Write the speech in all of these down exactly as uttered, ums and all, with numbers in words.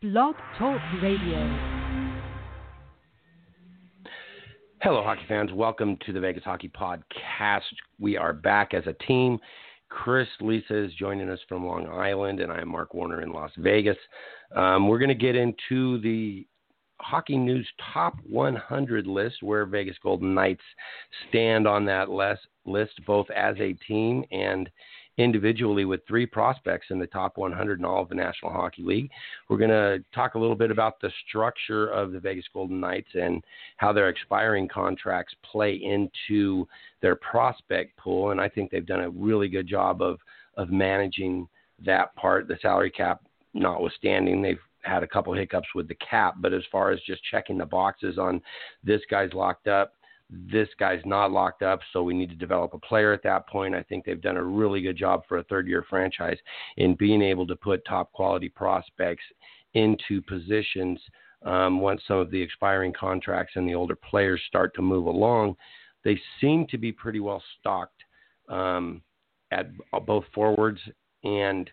Blog Talk Radio. Hello, hockey fans. Welcome to the Vegas Hockey Podcast. We are back as a team. Chris Lisa is joining us from Long Island, and I'm Mark Warner in Las Vegas. Um, we're going to get into the Hockey News Top one hundred list, where Vegas Golden Knights stand on that list, both as a team and individually, with three prospects in the top one hundred in all of the National Hockey League. We're going to talk a little bit about the structure of the Vegas Golden Knights and how their expiring contracts play into their prospect pool. And I think they've done a really good job of, of managing that part, the salary cap notwithstanding. They've had a couple hiccups with the cap, but as far as just checking the boxes on this guy's locked up, this guy's not locked up, so we need to develop a player at that point. I think they've done a really good job for a third-year franchise in being able to put top-quality prospects into positions um, once some of the expiring contracts and the older players start to move along. They seem to be pretty well stocked um, at both forwards and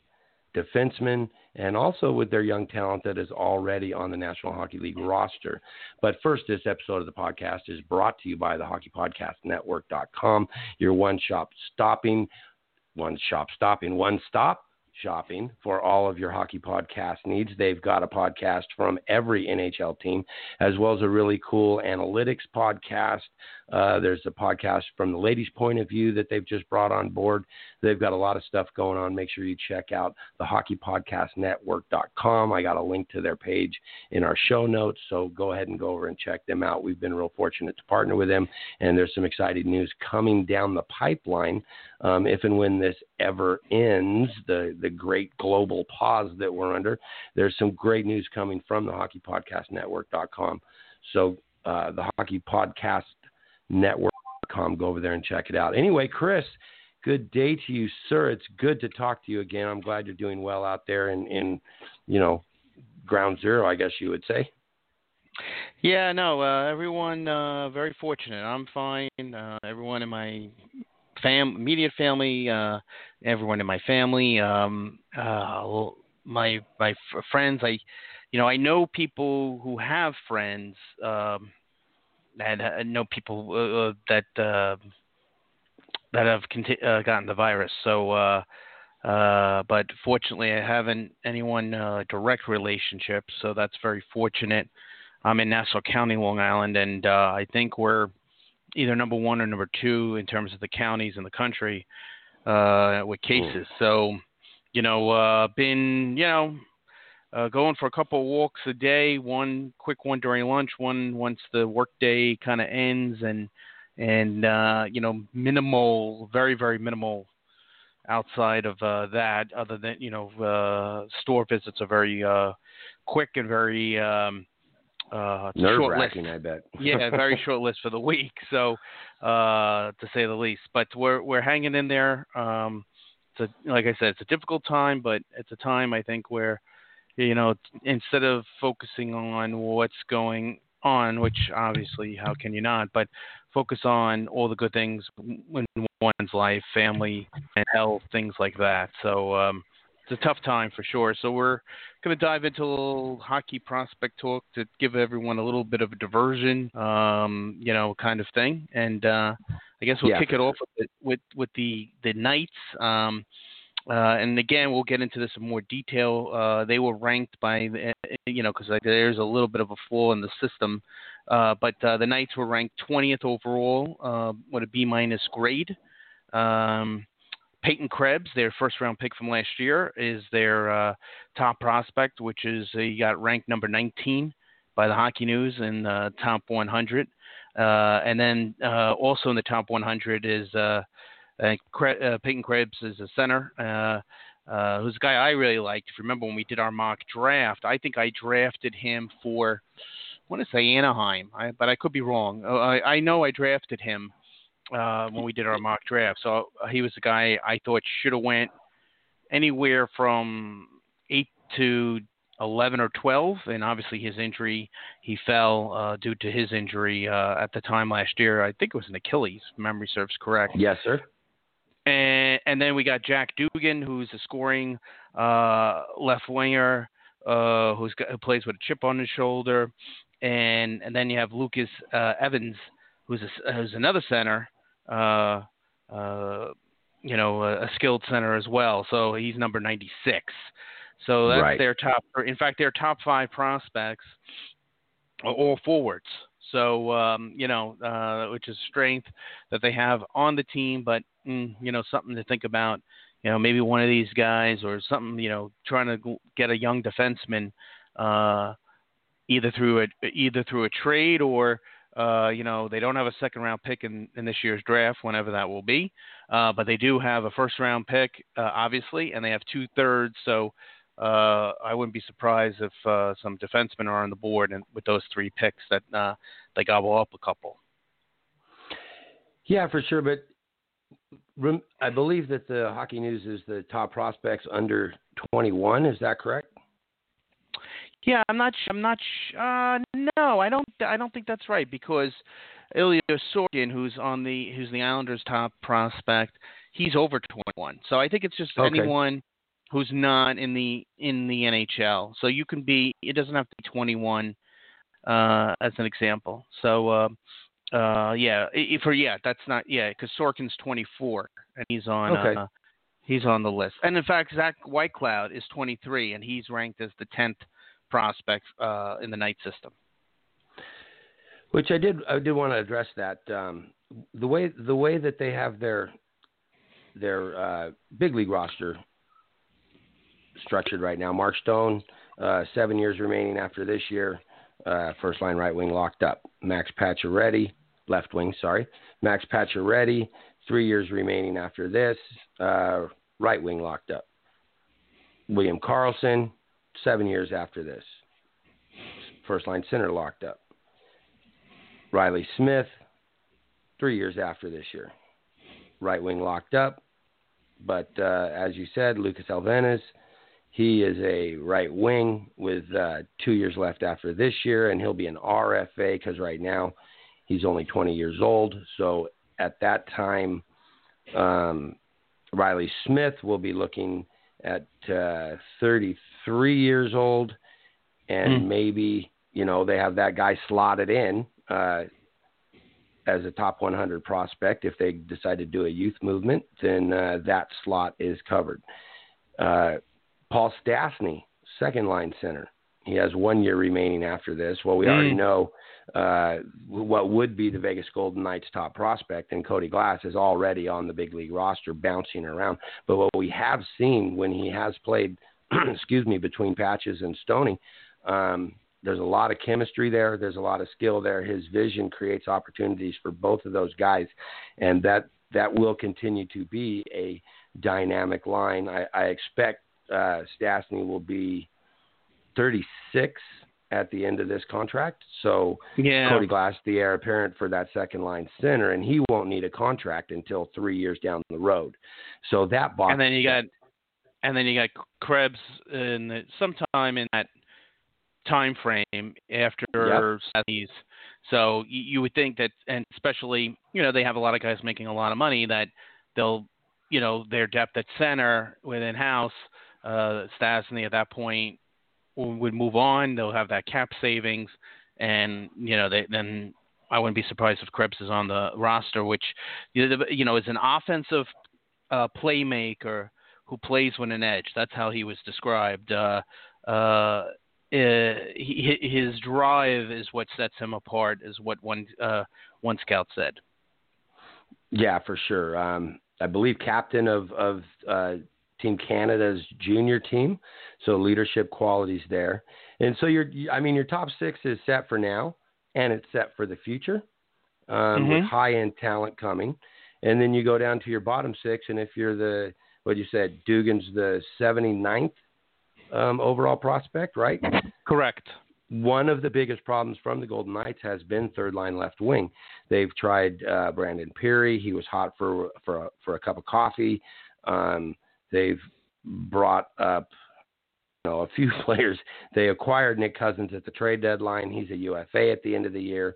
defensemen, and also with their young talent that is already on the National Hockey League roster. But first, this episode of the podcast is brought to you by the hockey podcast network dot com, your one-shop stopping, one-shop stopping, one-stop shopping for all of your hockey podcast needs. They've got a podcast from every N H L team, as well as a really cool analytics podcast. Uh, there's a podcast from the ladies' point of view that they've just brought on board. They've got a lot of stuff going on. Make sure you check out the hockey podcast network dot com. I got a link to their page in our show notes, so go ahead and go over and check them out. We've been real fortunate to partner with them, and there's some exciting news coming down the pipeline. Um, if and when this ever ends, the, the great global pause that we're under, there's some great news coming from the hockey podcast network dot com. So uh, the hockey podcast network dot com, go over there and check it out. Anyway, Chris, good day to you, sir. It's good to talk to you again. I'm glad you're doing well out there in, in you know, ground zero, I guess you would say. Yeah, no, uh, everyone uh, very fortunate. I'm fine. Uh, everyone in my Fam, immediate family, uh, everyone in my family, um, uh, my my f- friends. I, you know, I know people who have friends, um, and I know people uh, that uh, that have conti- uh, gotten the virus. So, uh, uh, but fortunately, I haven't anyone uh, direct relationship. So that's very fortunate. I'm in Nassau County, Long Island, and uh, I think we're either number one or number two in terms of the counties in the country uh, with cases. Ooh. So, you know, uh, been, you know, uh, going for a couple of walks a day, one quick one during lunch, one once the work day kind of ends, and, and uh, you know, minimal, very, very minimal outside of uh, that, other than, you know, uh, store visits are very uh, quick and very um, – Uh, nerve-wracking, I bet. Yeah, very short list for the week, so uh, to say the least. But we're we're hanging in there. Um, it's a, like I said, it's a difficult time, but it's a time I think where, you know, instead of focusing on what's going on, which obviously how can you not, but focus on all the good things in one's life, family, and health, things like that. So um, it's a tough time for sure. So we're going to dive into a little hockey prospect talk to give everyone a little bit of a diversion, um, you know, kind of thing. And uh, I guess we'll yeah, kick it off with with, with the, the Knights. Um, uh, and again, we'll get into this in more detail. Uh, they were ranked by, you know, because there's a little bit of a flaw in the system. Uh, but uh, the Knights were ranked twentieth overall uh, with a B-minus grade. Um Peyton Krebs, their first-round pick from last year, is their uh, top prospect, which is uh, he got ranked number nineteen by the Hockey News in the uh, top one hundred. Uh, and then uh, also in the top one hundred is uh, uh, Kre- uh, Peyton Krebs is a center, uh, uh, who's a guy I really liked. If you remember when we did our mock draft, I think I drafted him for, I want to say Anaheim, I, but I could be wrong. I, I know I drafted him. Uh, when we did our mock draft. So uh, he was a guy I thought should have went anywhere from eight to eleven or twelve. And obviously his injury, he fell uh, due to his injury uh, at the time last year. I think it was an Achilles, if memory serves correct. Yes, sir. And, and then we got Jack Dugan, who's a scoring uh, left winger uh, who's got, who plays with a chip on his shoulder. And, and then you have Lucas uh, Evans, who's, a, who's another center, uh, uh, you know, a, a skilled center as well. So he's number ninety-six. So that's right. Their top, in fact, their top five prospects are all forwards. So, um, you know, uh, which is strength that they have on the team, but, mm, you know, something to think about, you know, maybe one of these guys or something, you know, trying to get a young defenseman uh, either through a, either through a trade or, uh, you know, they don't have a second round pick in, in this year's draft, whenever that will be. Uh, but they do have a first round pick, uh, obviously, and they have two thirds. So, Uh, I wouldn't be surprised if uh, some defensemen are on the board, and with those three picks that uh, they gobble up a couple. Yeah, for sure. But rem- I believe that the Hockey News is the top prospects under twenty-one. Is that correct? Yeah, I'm not. I'm not. Uh, no, I don't. I don't think that's right because Ilya Sorokin, who's on the who's the Islanders' top prospect, he's over twenty-one. So I think it's just okay. Anyone who's not in the in the N H L. So you can be, it doesn't have to be twenty-one uh, as an example. So, uh, uh, yeah, for yeah, that's not, yeah, because Sorkin's twenty-four, and he's on okay. uh, he's on the list. And, in fact, Zach Whitecloud is twenty-three, and he's ranked as the tenth prospect uh, in the Knight system. Which I did I did want to address that. Um, the way the way that they have their, their uh, big league roster structured right now. Mark Stone, uh, seven years remaining after this year. Uh, first line right wing locked up. Max Pacioretty, left wing, sorry. Max Pacioretty, three years remaining after this. Uh, right wing locked up. William Carlson, seven years after this. First line center locked up. Riley Smith, three years after this year. Right wing locked up. But uh, as you said, Lucas Alvarez, he is a right wing with uh, two years left after this year, and he'll be an R F A because right now he's only twenty years old. So at that time, um, Riley Smith will be looking at uh, thirty-three years old, and mm. maybe, you know, they have that guy slotted in uh, as a top one hundred prospect. If they decide to do a youth movement, then uh, that slot is covered. Uh Paul Stastny, second-line center. He has one year remaining after this. Well, we mm. already know uh, what would be the Vegas Golden Knights' top prospect, and Cody Glass is already on the big league roster bouncing around. But what we have seen when he has played, excuse me, between Patches and Stoney, um, there's a lot of chemistry there. There's a lot of skill there. His vision creates opportunities for both of those guys, and that, that will continue to be a dynamic line. I, I expect Uh, Stastny will be thirty-six at the end of this contract. So yeah. Cody Glass, the heir apparent for that second line center, and he won't need a contract until three years down the road. So that box. And then you got, and then you got Krebs in the, sometime in that time frame after Stastny's. So you, you would think that, and especially, you know, they have a lot of guys making a lot of money that they'll, you know, their depth at center within house. Uh, Stastny at that point would move on. They'll have that cap savings, and you know, they, then I wouldn't be surprised if Krebs is on the roster, which you know is an offensive uh, playmaker who plays with an edge. That's how he was described. Uh, uh, he, his drive is what sets him apart, is what one uh, one scout said. Yeah, for sure. Um, I believe captain of of. Uh, Team Canada's junior team, so leadership qualities there. And so your, I mean, your top six is set for now, and it's set for the future um, mm-hmm. with high-end talent coming. And then you go down to your bottom six, and if you're the, what you said, Dugan's the seventy-ninth um, overall prospect, right? Correct. One of the biggest problems from the Golden Knights has been third-line left wing. They've tried uh, Brandon Peary. He was hot for for for a cup of coffee. Um They've brought up, you know, a few players. They acquired Nick Cousins at the trade deadline. He's a U F A at the end of the year.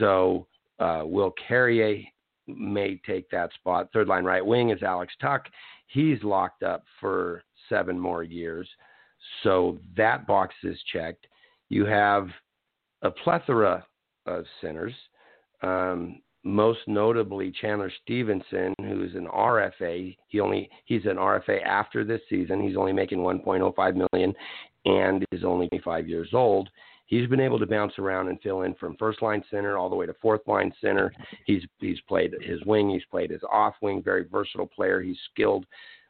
So uh, Will Carrier may take that spot. Third line right wing is Alex Tuck. He's locked up for seven more years. So that box is checked. You have a plethora of centers, um, most notably Chandler Stevenson, who's an R F A. He only he's an R F A after this season. He's only making one point oh five million dollars and is only twenty-five years old. He's been able to bounce around and fill in from first-line center all the way to fourth-line center. He's he's played his wing. He's played his off-wing, very versatile player. He's skilled,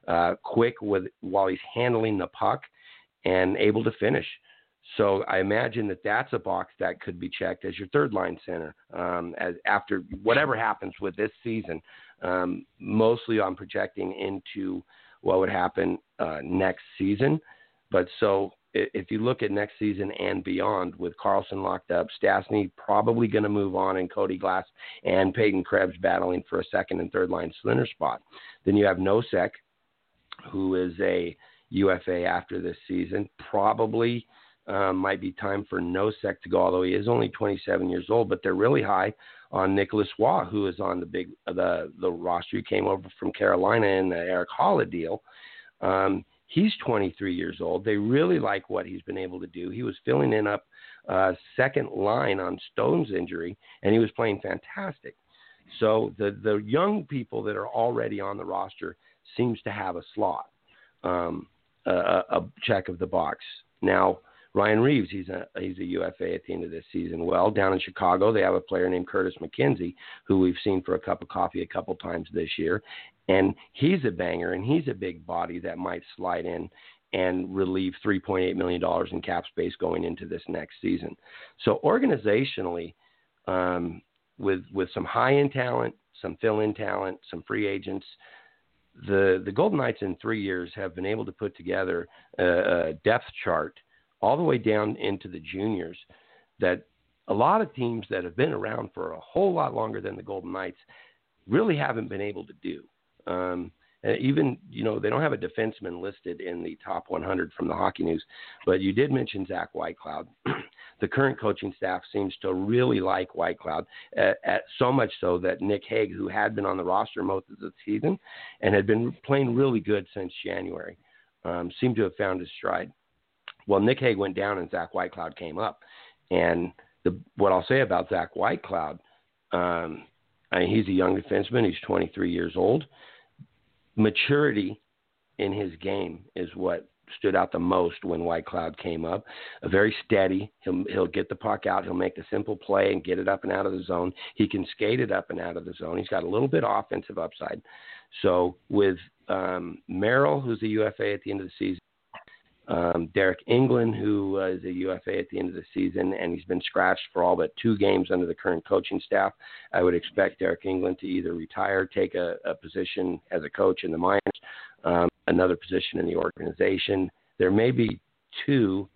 uh, quick with while he's handling the puck and able to finish. So I imagine that that's a box that could be checked as your third-line center um, as after whatever happens with this season. Um, mostly I'm projecting into what would happen uh, next season. But so – if you look at next season and beyond, with Carlson locked up, Stastny probably going to move on, and Cody Glass and Peyton Krebs battling for a second and third line center spot. Then you have Nosek, who is a U F A after this season. Probably um, might be time for Nosek to go, although he is only twenty-seven years old. But they're really high on Nicholas Waugh, who is on the big the the roster. He came over from Carolina in the Eric Holla deal. Um, He's twenty-three years old. They really like what he's been able to do. He was filling in up uh, second line on Stone's injury, and he was playing fantastic. So the, the young people that are already on the roster seems to have a slot, um, a, a check of the box. Now, Ryan Reeves, he's a, he's a U F A at the end of this season. Well, down in Chicago, they have a player named Curtis McKenzie, who we've seen for a cup of coffee a couple times this year. And he's a banger, and he's a big body that might slide in and relieve three point eight million dollars in cap space going into this next season. So organizationally, um, with with some high-end talent, some fill-in talent, some free agents, the, the Golden Knights in three years have been able to put together a, a depth chart all the way down into the juniors that a lot of teams that have been around for a whole lot longer than the Golden Knights really haven't been able to do. Um, and even, you know, they don't have a defenseman listed in the top one hundred from the Hockey News, but you did mention Zach Whitecloud. The current coaching staff seems to really like Whitecloud, at, at so much so that Nic Hague, who had been on the roster most of the season and had been playing really good since January, um, seemed to have found his stride. Well, Nic Hague went down and Zach Whitecloud came up. And the, what I'll say about Zach Whitecloud, um, I mean, he's a young defenseman. He's twenty-three years old. Maturity in his game is what stood out the most when Whitecloud came up. A very steady. He'll, he'll get the puck out. He'll make the simple play and get it up and out of the zone. He can skate it up and out of the zone. He's got a little bit of offensive upside. So with um, Merrill, who's a U F A at the end of the season, Um, Deryk Engelland, who uh, is a U F A at the end of the season, and he's been scratched for all but two games under the current coaching staff. I would expect Deryk Engelland to either retire, take a, a position as a coach in the minors, um, another position in the organization. There may be two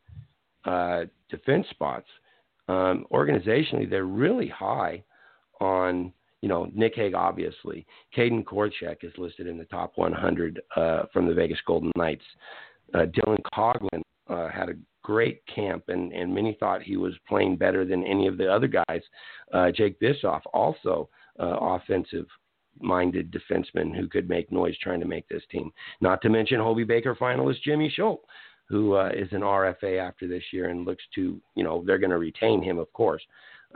uh, defense spots. Um, organizationally, they're really high on, you know, Nic Hague, obviously. Kaden Korchek is listed in the top one hundred uh, from the Vegas Golden Knights. Uh, Dylan Coughlin uh, had a great camp, and, and many thought he was playing better than any of the other guys. Uh, Jake Bischoff, also uh, offensive-minded defenseman who could make noise trying to make this team. Not to mention Hobey Baker finalist Jimmy Schultz, who uh, is an R F A after this year and looks to, you know, they're going to retain him, of course.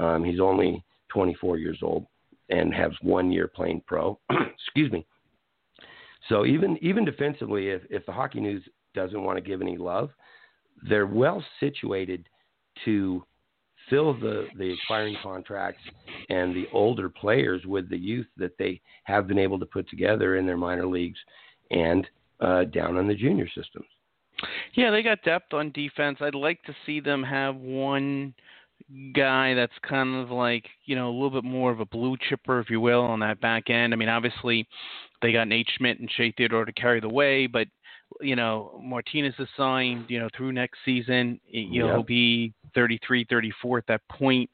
Um, he's only twenty-four years old and has one year playing pro. Excuse me. So even even defensively, if, if the Hockey News doesn't want to give any love, they're well situated to fill the, the expiring contracts and the older players with the youth that they have been able to put together in their minor leagues and uh, down on the junior systems. Yeah, they got depth on defense. I'd like to see them have one guy that's kind of like, you know, a little bit more of a blue chipper, if you will, on that back end. I mean, obviously they got Nate Schmidt and Shea Theodore to carry the way, but you know, Martinez is signed, you know, through next season. You know, yep. He'll be thirty-three, thirty-four at that point.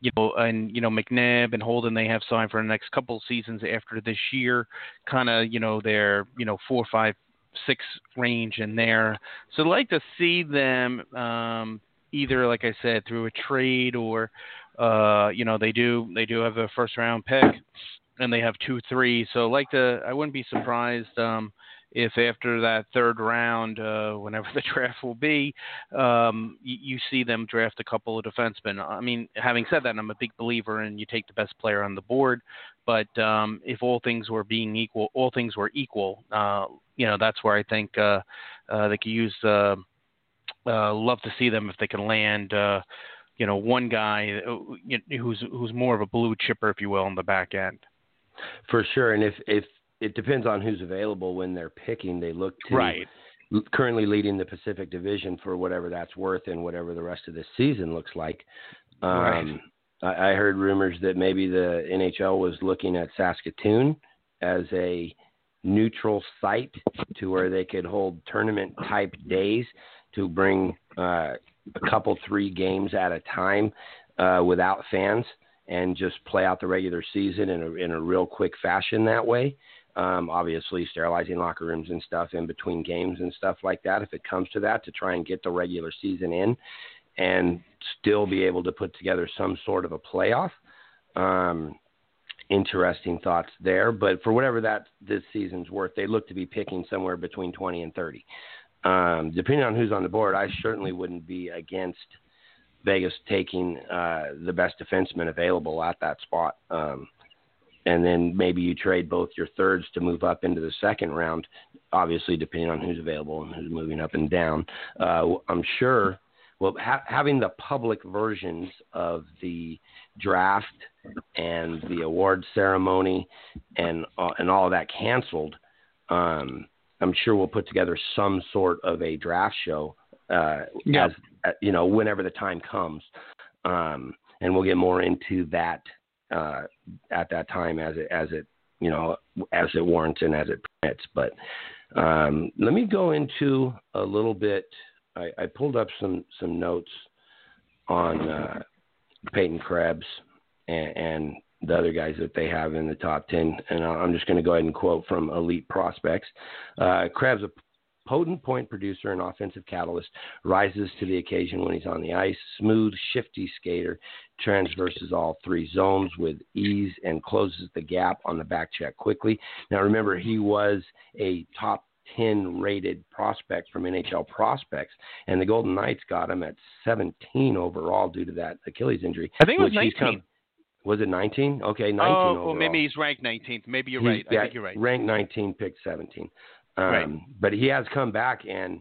You know, and, you know, McNabb and Holden, they have signed for the next couple of seasons after this year, kind of, you know, their, you know, four, five, six range in there. So I'd like to see them um, either, like I said, through a trade or, uh, you know, they do, they do have a first round pick and they have two, three. So I'd like to, I wouldn't be surprised um, if after that third round, uh, whenever the draft will be, um, you, you see them draft a couple of defensemen. I mean, having said that, I'm a big believer in you take the best player on the board. But um, if all things were being equal, all things were equal, uh, you know, that's where I think uh, uh, they could use uh, uh, love to see them if they can land, uh, you know, one guy who's who's more of a blue chipper, if you will, on the back end. For sure. And if, if it depends on who's available when they're picking, they look to right. currently leading the Pacific Division for whatever that's worth and whatever the rest of this season looks like. Um, right. I, I heard rumors that maybe the N H L was looking at Saskatoon as a neutral site to where they could hold tournament type days to bring uh, a couple, three games at a time uh, without fans, and just play out the regular season in a, in a real quick fashion that way. Um, obviously, sterilizing locker rooms and stuff in between games and stuff like that, if it comes to that, to try and get the regular season in and still be able to put together some sort of a playoff. Um, interesting thoughts there. But for whatever that this season's worth, they look to be picking somewhere between twenty and thirty. Um, depending on who's on the board, I certainly wouldn't be against Vegas taking uh, the best defenseman available at that spot. Um, and then maybe you trade both your thirds to move up into the second round, obviously depending on who's available and who's moving up and down. Uh, I'm sure well, ha- having the public versions of the draft and the award ceremony and, uh, and all of that canceled, um, I'm sure we'll put together some sort of a draft show uh, yeah. as you know, whenever the time comes. Um, and we'll get more into that uh, at that time as it, as it, you know, as it warrants and as it permits. But um, let me go into a little bit. I, I pulled up some, some notes on uh, Peyton Krebs and, and the other guys that they have in the top ten. And I'm just going to go ahead and quote from Elite Prospects. Uh, Krebs, a potent point producer and offensive catalyst, rises to the occasion when he's on the ice. Smooth, shifty skater, traverses all three zones with ease and closes the gap on the back check quickly. Now, remember, he was a top ten rated prospect from N H L Prospects, and the Golden Knights got him at seventeen overall due to that Achilles injury. I think it was nineteen. Was it nineteen? Okay, nineteen overall. Oh, well, maybe he's ranked nineteenth. Maybe you're right. I think you're right. Ranked nineteen, picked seventeen. Um, right. But he has come back, and,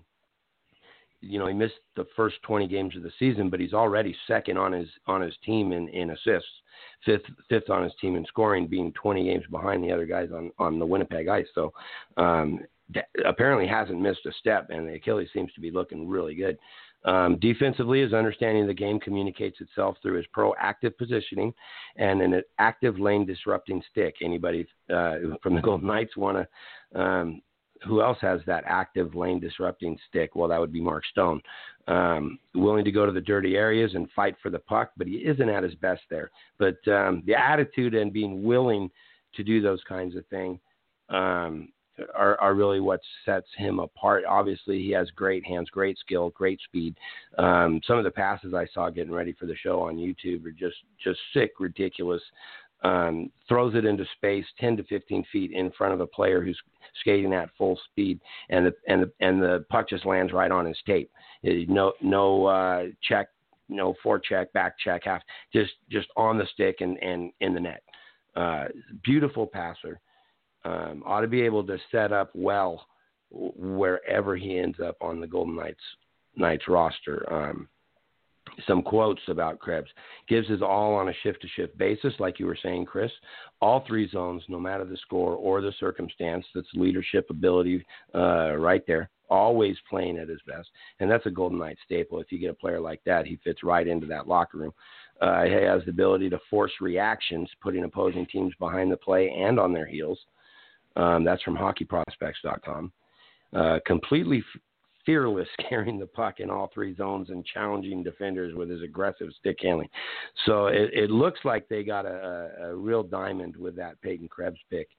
you know, he missed the first twenty games of the season, but he's already second on his on his team in, in assists, fifth fifth on his team in scoring, being twenty games behind the other guys on, on the Winnipeg ice. So um, d- apparently hasn't missed a step, and the Achilles seems to be looking really good. Um, defensively, his understanding of the game communicates itself through his proactive positioning and an active lane disrupting stick. Anybody uh, from the Golden Knights want to um, – who else has that active lane disrupting stick? Well, that would be Mark Stone. Um, willing to go to the dirty areas and fight for the puck, but he isn't at his best there. But um, the attitude and being willing to do those kinds of things um, are, are really what sets him apart. Obviously, he has great hands, great skill, great speed. Um, some of the passes I saw getting ready for the show on YouTube are just, just sick, ridiculous. Um, throws it into space ten to fifteen feet in front of a player who's skating at full speed, and the and the, and the puck just lands right on his tape. No no uh, check, no forecheck, back check, half just just on the stick and, and in the net. Uh, beautiful passer. Um, ought to be able to set up well wherever he ends up on the Golden Knights Knights roster. Um, Some quotes about Krebs. Gives his all on a shift-to-shift basis, like you were saying, Chris. All three zones, no matter the score or the circumstance. That's leadership ability uh, right there. Always playing at his best. And that's a Golden Knights staple. If you get a player like that, he fits right into that locker room. Uh, he has the ability to force reactions, putting opposing teams behind the play and on their heels. Um, that's from hockey prospects dot com. Uh, completely f- fearless, carrying the puck in all three zones and challenging defenders with his aggressive stick handling. So it, it looks like they got a, a real diamond with that Peyton Krebs pick.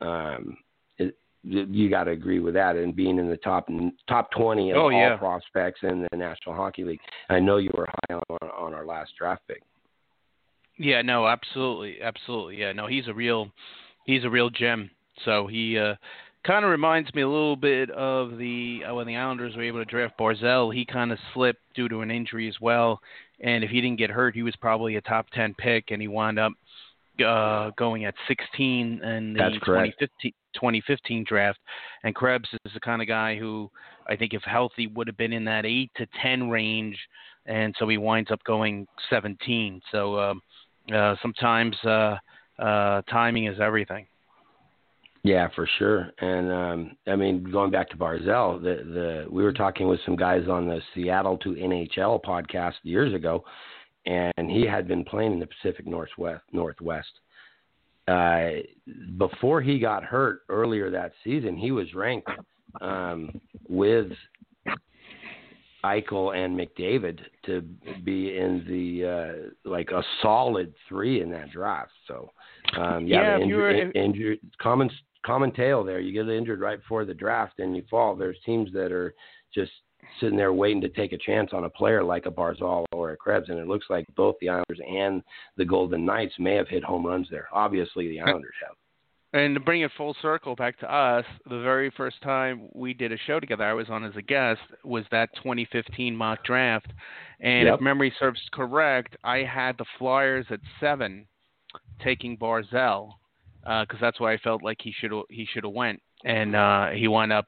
Um, it, you got to agree with that. And being in the top top twenty of oh, all yeah. prospects in the National Hockey League, I know you were high on, on our last draft pick. Yeah, no, absolutely, absolutely. Yeah, no, he's a real, he's a real gem. So he. Uh, Kind of reminds me a little bit of the uh, when the Islanders were able to draft Barzal. He kind of slipped due to an injury as well, and if he didn't get hurt, he was probably a top ten pick, and he wound up uh, going at sixteen in the twenty fifteen draft. And Krebs is the kind of guy who I think, if healthy, would have been in that eight to ten range, and so he winds up going seventeen. So um, uh, sometimes uh, uh, timing is everything. Yeah, for sure. And, um, I mean, going back to Barzal, the, the, we were talking with some guys on the Seattle to N H L podcast years ago, and he had been playing in the Pacific Northwest. Northwest. Uh, before he got hurt earlier that season, he was ranked um, with Eichel and McDavid to be in the, uh, like a solid three in that draft. So, um, yeah, yeah the injury, if you were, injury, common Common tale there. You get injured right before the draft and you fall. There's teams that are just sitting there waiting to take a chance on a player like a Barzal or a Krebs, and it looks like both the Islanders and the Golden Knights may have hit home runs there. Obviously, the Islanders have. And to bring it full circle back to us, the very first time we did a show together, I was on as a guest, was that twenty fifteen mock draft. And yep. If memory serves correct, I had the Flyers at seven taking Barzal, because uh, that's why I felt like he should he should have went, and uh, he wound up,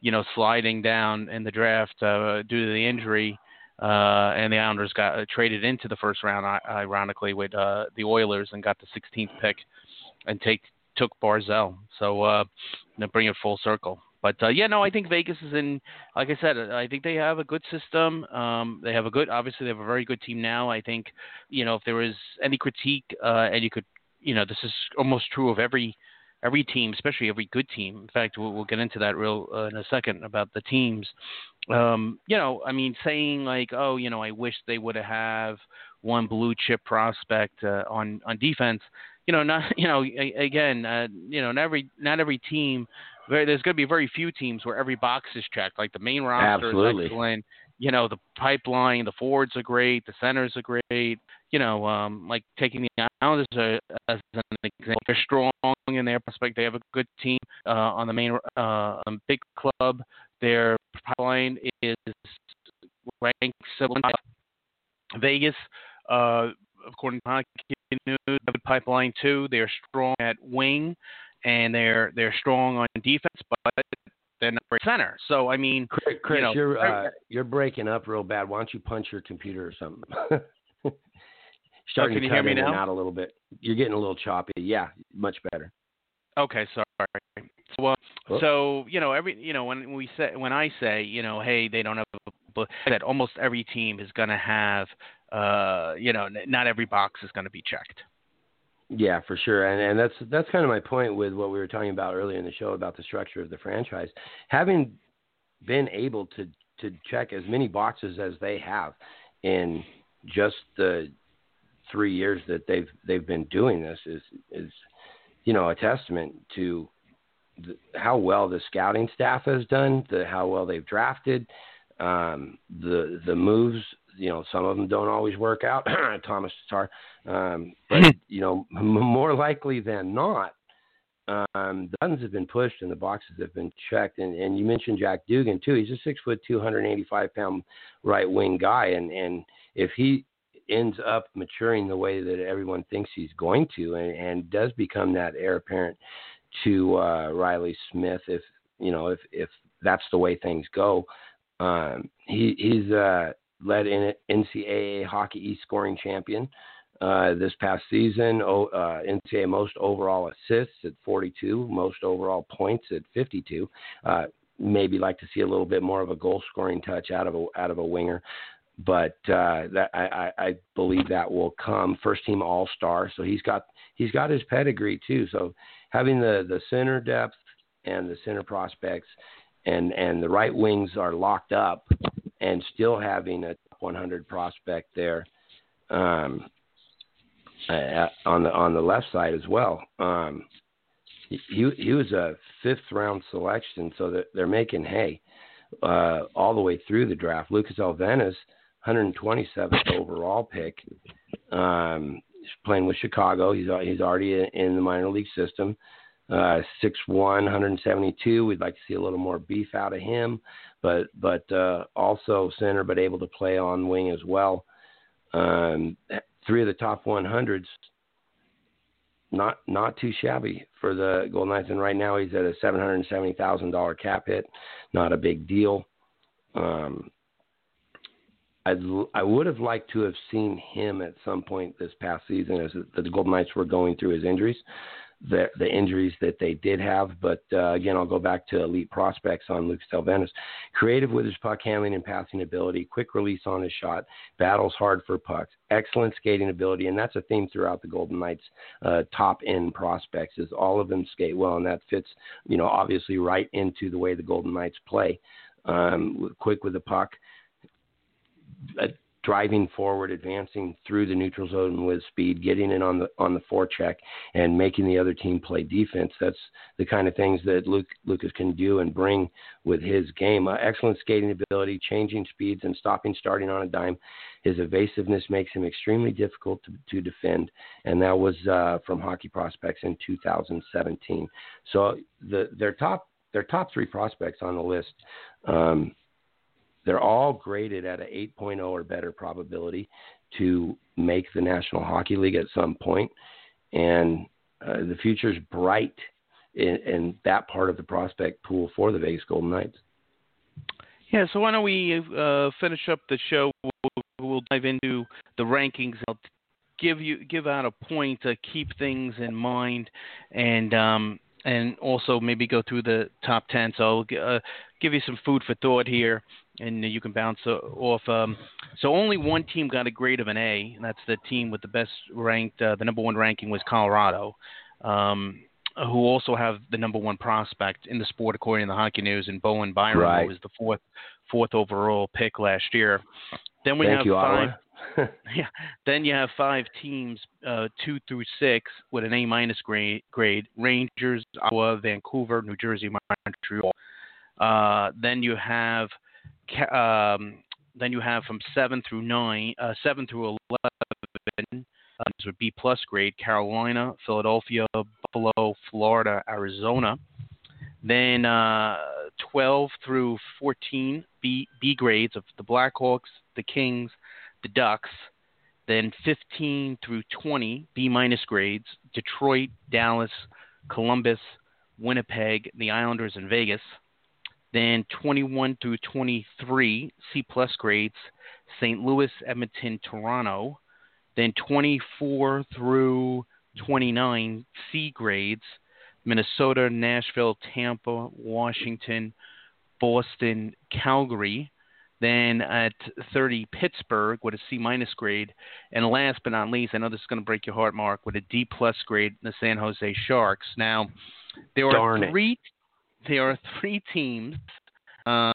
you know, sliding down in the draft uh, due to the injury, uh, and the Islanders got uh, traded into the first round, ironically, with uh, the Oilers, and got the sixteenth pick, and take took Barzal. So uh, bring it full circle. But uh, yeah, no, I think Vegas is in. Like I said, I think they have a good system. Um, they have a good, obviously, they have a very good team now. I think, you know, if there was any critique, uh, and you could, you know, this is almost true of every every team, especially every good team. In fact, we'll, we'll get into that real uh, in a second about the teams. Um, you know, I mean, saying like, oh, you know, I wish they would have one blue chip prospect uh, on on defense. You know, not you know again, uh, you know, not every not every team. There's going to be very few teams where every box is checked. Like the main roster Absolutely. Is excellent. You know, the pipeline, the forwards are great, the centers are great. You know, um, like taking the Islanders are, as an example, they're strong in their prospect. They have a good team uh, on the main uh, big club. Their pipeline is ranked seven. Vegas, uh, according to Hockey News, have a good pipeline too. They're strong at wing. And they're they're strong on defense, but they're not a center. So I mean, Chris, you know, you're uh, you're breaking up real bad. Why don't you punch your computer or something? Starting oh, can you hear me now? Out a little bit. You're getting a little choppy. Yeah, much better. Okay, sorry. So, uh, so you know, every you know when we say when I say you know, hey, they don't have that. Almost every team is going to have uh, you know, not every box is going to be checked. Yeah, for sure. And and that's that's kind of my point with what we were talking about earlier in the show about the structure of the franchise. Having been able to, to check as many boxes as they have in just the three years that they've they've been doing this is, is you know, a testament to the, how well the scouting staff has done, the, how well they've drafted, um, the the moves. You know, some of them don't always work out, Thomas Tatar. Um, but, you know, m- more likely than not, um, the buttons have been pushed and the boxes have been checked. And, and you mentioned Jack Dugan, too. He's a six foot, two hundred eighty-five pound right wing guy. And, and if he ends up maturing the way that everyone thinks he's going to, and, and does become that heir apparent to uh, Riley Smith, if, you know, if, if that's the way things go, um, he, he's uh, led in N C A A Hockey East scoring champion uh, this past season, o- uh, N C A A most overall assists at forty-two, most overall points at fifty-two. Uh, maybe like to see a little bit more of a goal scoring touch out of a, out of a winger, but uh, that I, I, I believe that will come. First team All-Star, so he's got he's got his pedigree too. So having the, the center depth and the center prospects and, and the right wings are locked up, and still having a top one hundred prospect there um, uh, on the on the left side as well. Um, he he was a fifth round selection, so that they're making hay uh, all the way through the draft. Lucas Alvarez, one hundred twenty-seventh overall pick, um, he's playing with Chicago. He's he's already in the minor league system. Uh, six one, one seventy-two. We'd like to see a little more beef out of him, but but uh, also center, but able to play on wing as well. Um, three of the top one hundreds. Not not too shabby for the Golden Knights, and right now he's at a seven hundred seventy thousand dollars cap hit. Not a big deal. Um, I'd, I would have liked to have seen him at some point this past season as the Golden Knights were going through his injuries. The, the injuries that they did have. But, uh, again, I'll go back to elite prospects on Lucas Alvarez. Creative with his puck handling and passing ability, quick release on his shot, battles hard for pucks, excellent skating ability, and that's a theme throughout the Golden Knights' uh, top-end prospects is all of them skate well, and that fits, you know, obviously right into the way the Golden Knights play. Um, quick with the puck, uh, driving forward, advancing through the neutral zone with speed, getting in on the on the forecheck, and making the other team play defense. That's the kind of things that Luke, Lucas can do and bring with his game. Uh, excellent skating ability, changing speeds, and stopping, starting on a dime. His evasiveness makes him extremely difficult to, to defend, and that was uh, from Hockey Prospects in two thousand seventeen. So the their top their top three prospects on the list. Um, They're all graded at an eight point oh or better probability to make the National Hockey League at some point. And uh, the future's bright in, in that part of the prospect pool for the Vegas Golden Knights. Yeah, so why don't we uh, finish up the show? We'll, we'll dive into the rankings. I'll give you give out a point to keep things in mind, and um, and also maybe go through the top ten. So I'll uh, give you some food for thought here. And you can bounce off. Um, so only one team got a grade of an A, and that's the team with the best ranked. Uh, the number one ranking was Colorado, um, who also have the number one prospect in the sport, according to the Hockey News, and Bowen Byram, right, who was the fourth fourth overall pick last year. Then we Thank have you, five. yeah. Then you have five teams, uh, two through six, with an A minus grade, grade: Rangers, Iowa, Vancouver, New Jersey, Montreal. Uh, then you have Um, then you have from seven through nine, uh, seven through eleven, uh, these would B plus grade: Carolina, Philadelphia, Buffalo, Florida, Arizona. Then uh, twelve through fourteen, B B grades of the Blackhawks, the Kings, the Ducks. Then fifteen through twenty, B minus grades: Detroit, Dallas, Columbus, Winnipeg, the Islanders, and Vegas. Then twenty-one through twenty-three, C-plus grades: Saint Louis, Edmonton, Toronto. Then twenty-four through twenty-nine, C grades: Minnesota, Nashville, Tampa, Washington, Boston, Calgary. Then at thirty, Pittsburgh with a C-minus grade. And last but not least, I know this is going to break your heart, Mark, with a D-plus grade, the San Jose Sharks. Now, there Darn are three – There are three teams uh,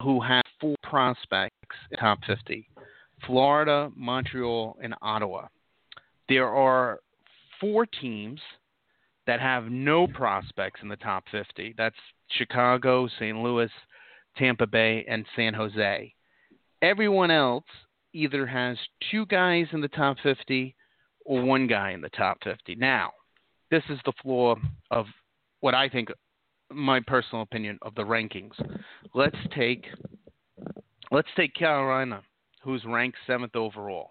who have four prospects in top fifty: Florida, Montreal, and Ottawa. There are four teams that have no prospects in the top fifty. That's Chicago, Saint Louis, Tampa Bay, and San Jose. Everyone else either has two guys in the top fifty or one guy in the top fifty. Now, this is the flaw of what I think – my personal opinion of the rankings. Let's take let's take Carolina, who's ranked seventh overall,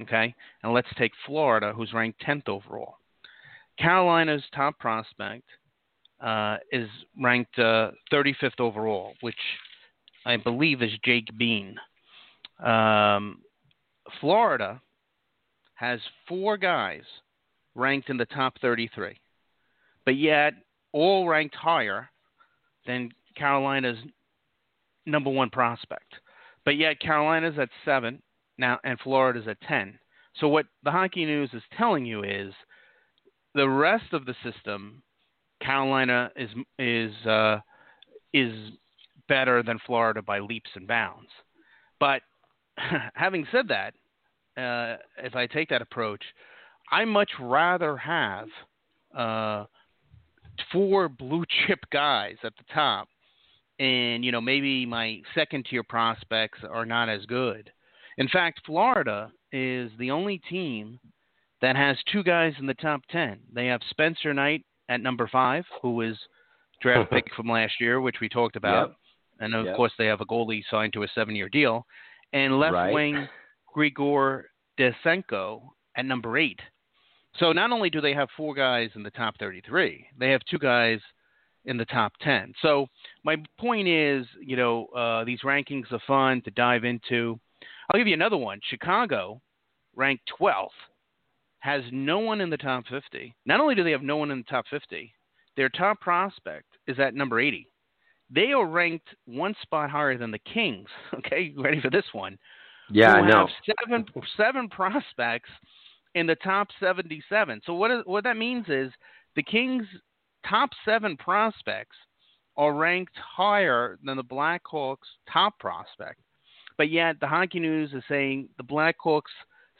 okay? And let's take Florida, who's ranked tenth overall. Carolina's top prospect uh, is ranked uh, thirty-fifth overall, which I believe is Jake Bean. Um, Florida has four guys ranked in the top thirty-three, but yet all ranked higher than Carolina's number one prospect. But yet Carolina's at seven now and Florida's at ten. So what the Hockey News is telling you is the rest of the system, Carolina is is uh, is better than Florida by leaps and bounds. But having said that, uh, if I take that approach, I much rather have uh, – four blue chip guys at the top, and you know, maybe my second tier prospects are not as good. In fact, Florida is the only team that has two guys in the top ten. They have Spencer Knight at number five, who was draft pick from last year, which we talked about. Yep. And, of yep. course, they have a goalie signed to a seven-year deal. And left right. wing Grigor Desenko at number eight. So not only do they have four guys in the top thirty-three, they have two guys in the top ten. So my point is, you know, uh, these rankings are fun to dive into. I'll give you another one. Chicago, ranked twelfth, has no one in the top fifty. Not only do they have no one in the top fifty, their top prospect is at number eighty. They are ranked one spot higher than the Kings. Okay, you ready for this one? Yeah, I know. Seven, seven prospects in the top seventy-seven. So what is, what that means is the Kings' top seven prospects are ranked higher than the Blackhawks' top prospect. But yet the Hockey News is saying the Blackhawks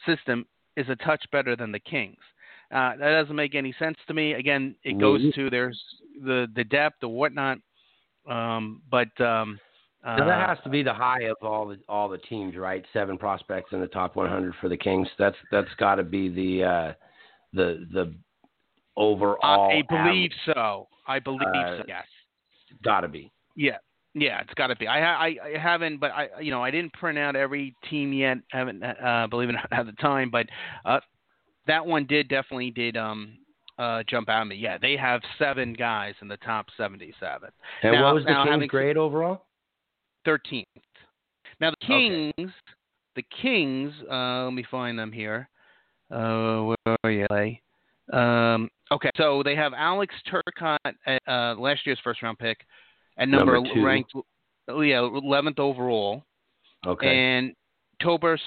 system is a touch better than the Kings. Uh, that doesn't make any sense to me. Again, it goes to there's the, the depth or whatnot. Um, but um, uh, that has to be the high of all the all the teams, right? Seven prospects in the top one hundred for the Kings. That's that's got to be the uh, the the overall. I believe average. so. I believe uh, so. Yes, got to be. Yeah, yeah, it's got to be. I, I I haven't, but I you know I didn't print out every team yet. I haven't, uh, believe it or not, had the time, but uh, that one did definitely did. Um, Uh, jump out at me. Yeah, they have seven guys in the top seventy-seven. And now, what was the Kings' grade overall? thirteenth. Now, the Kings, okay. the Kings, uh, let me find them here. Uh, where are you, L A? Um, okay, so they have Alex Turcotte at uh, last year's first-round pick at number, number two. ranked oh, yeah, eleventh overall. Okay. And Tobers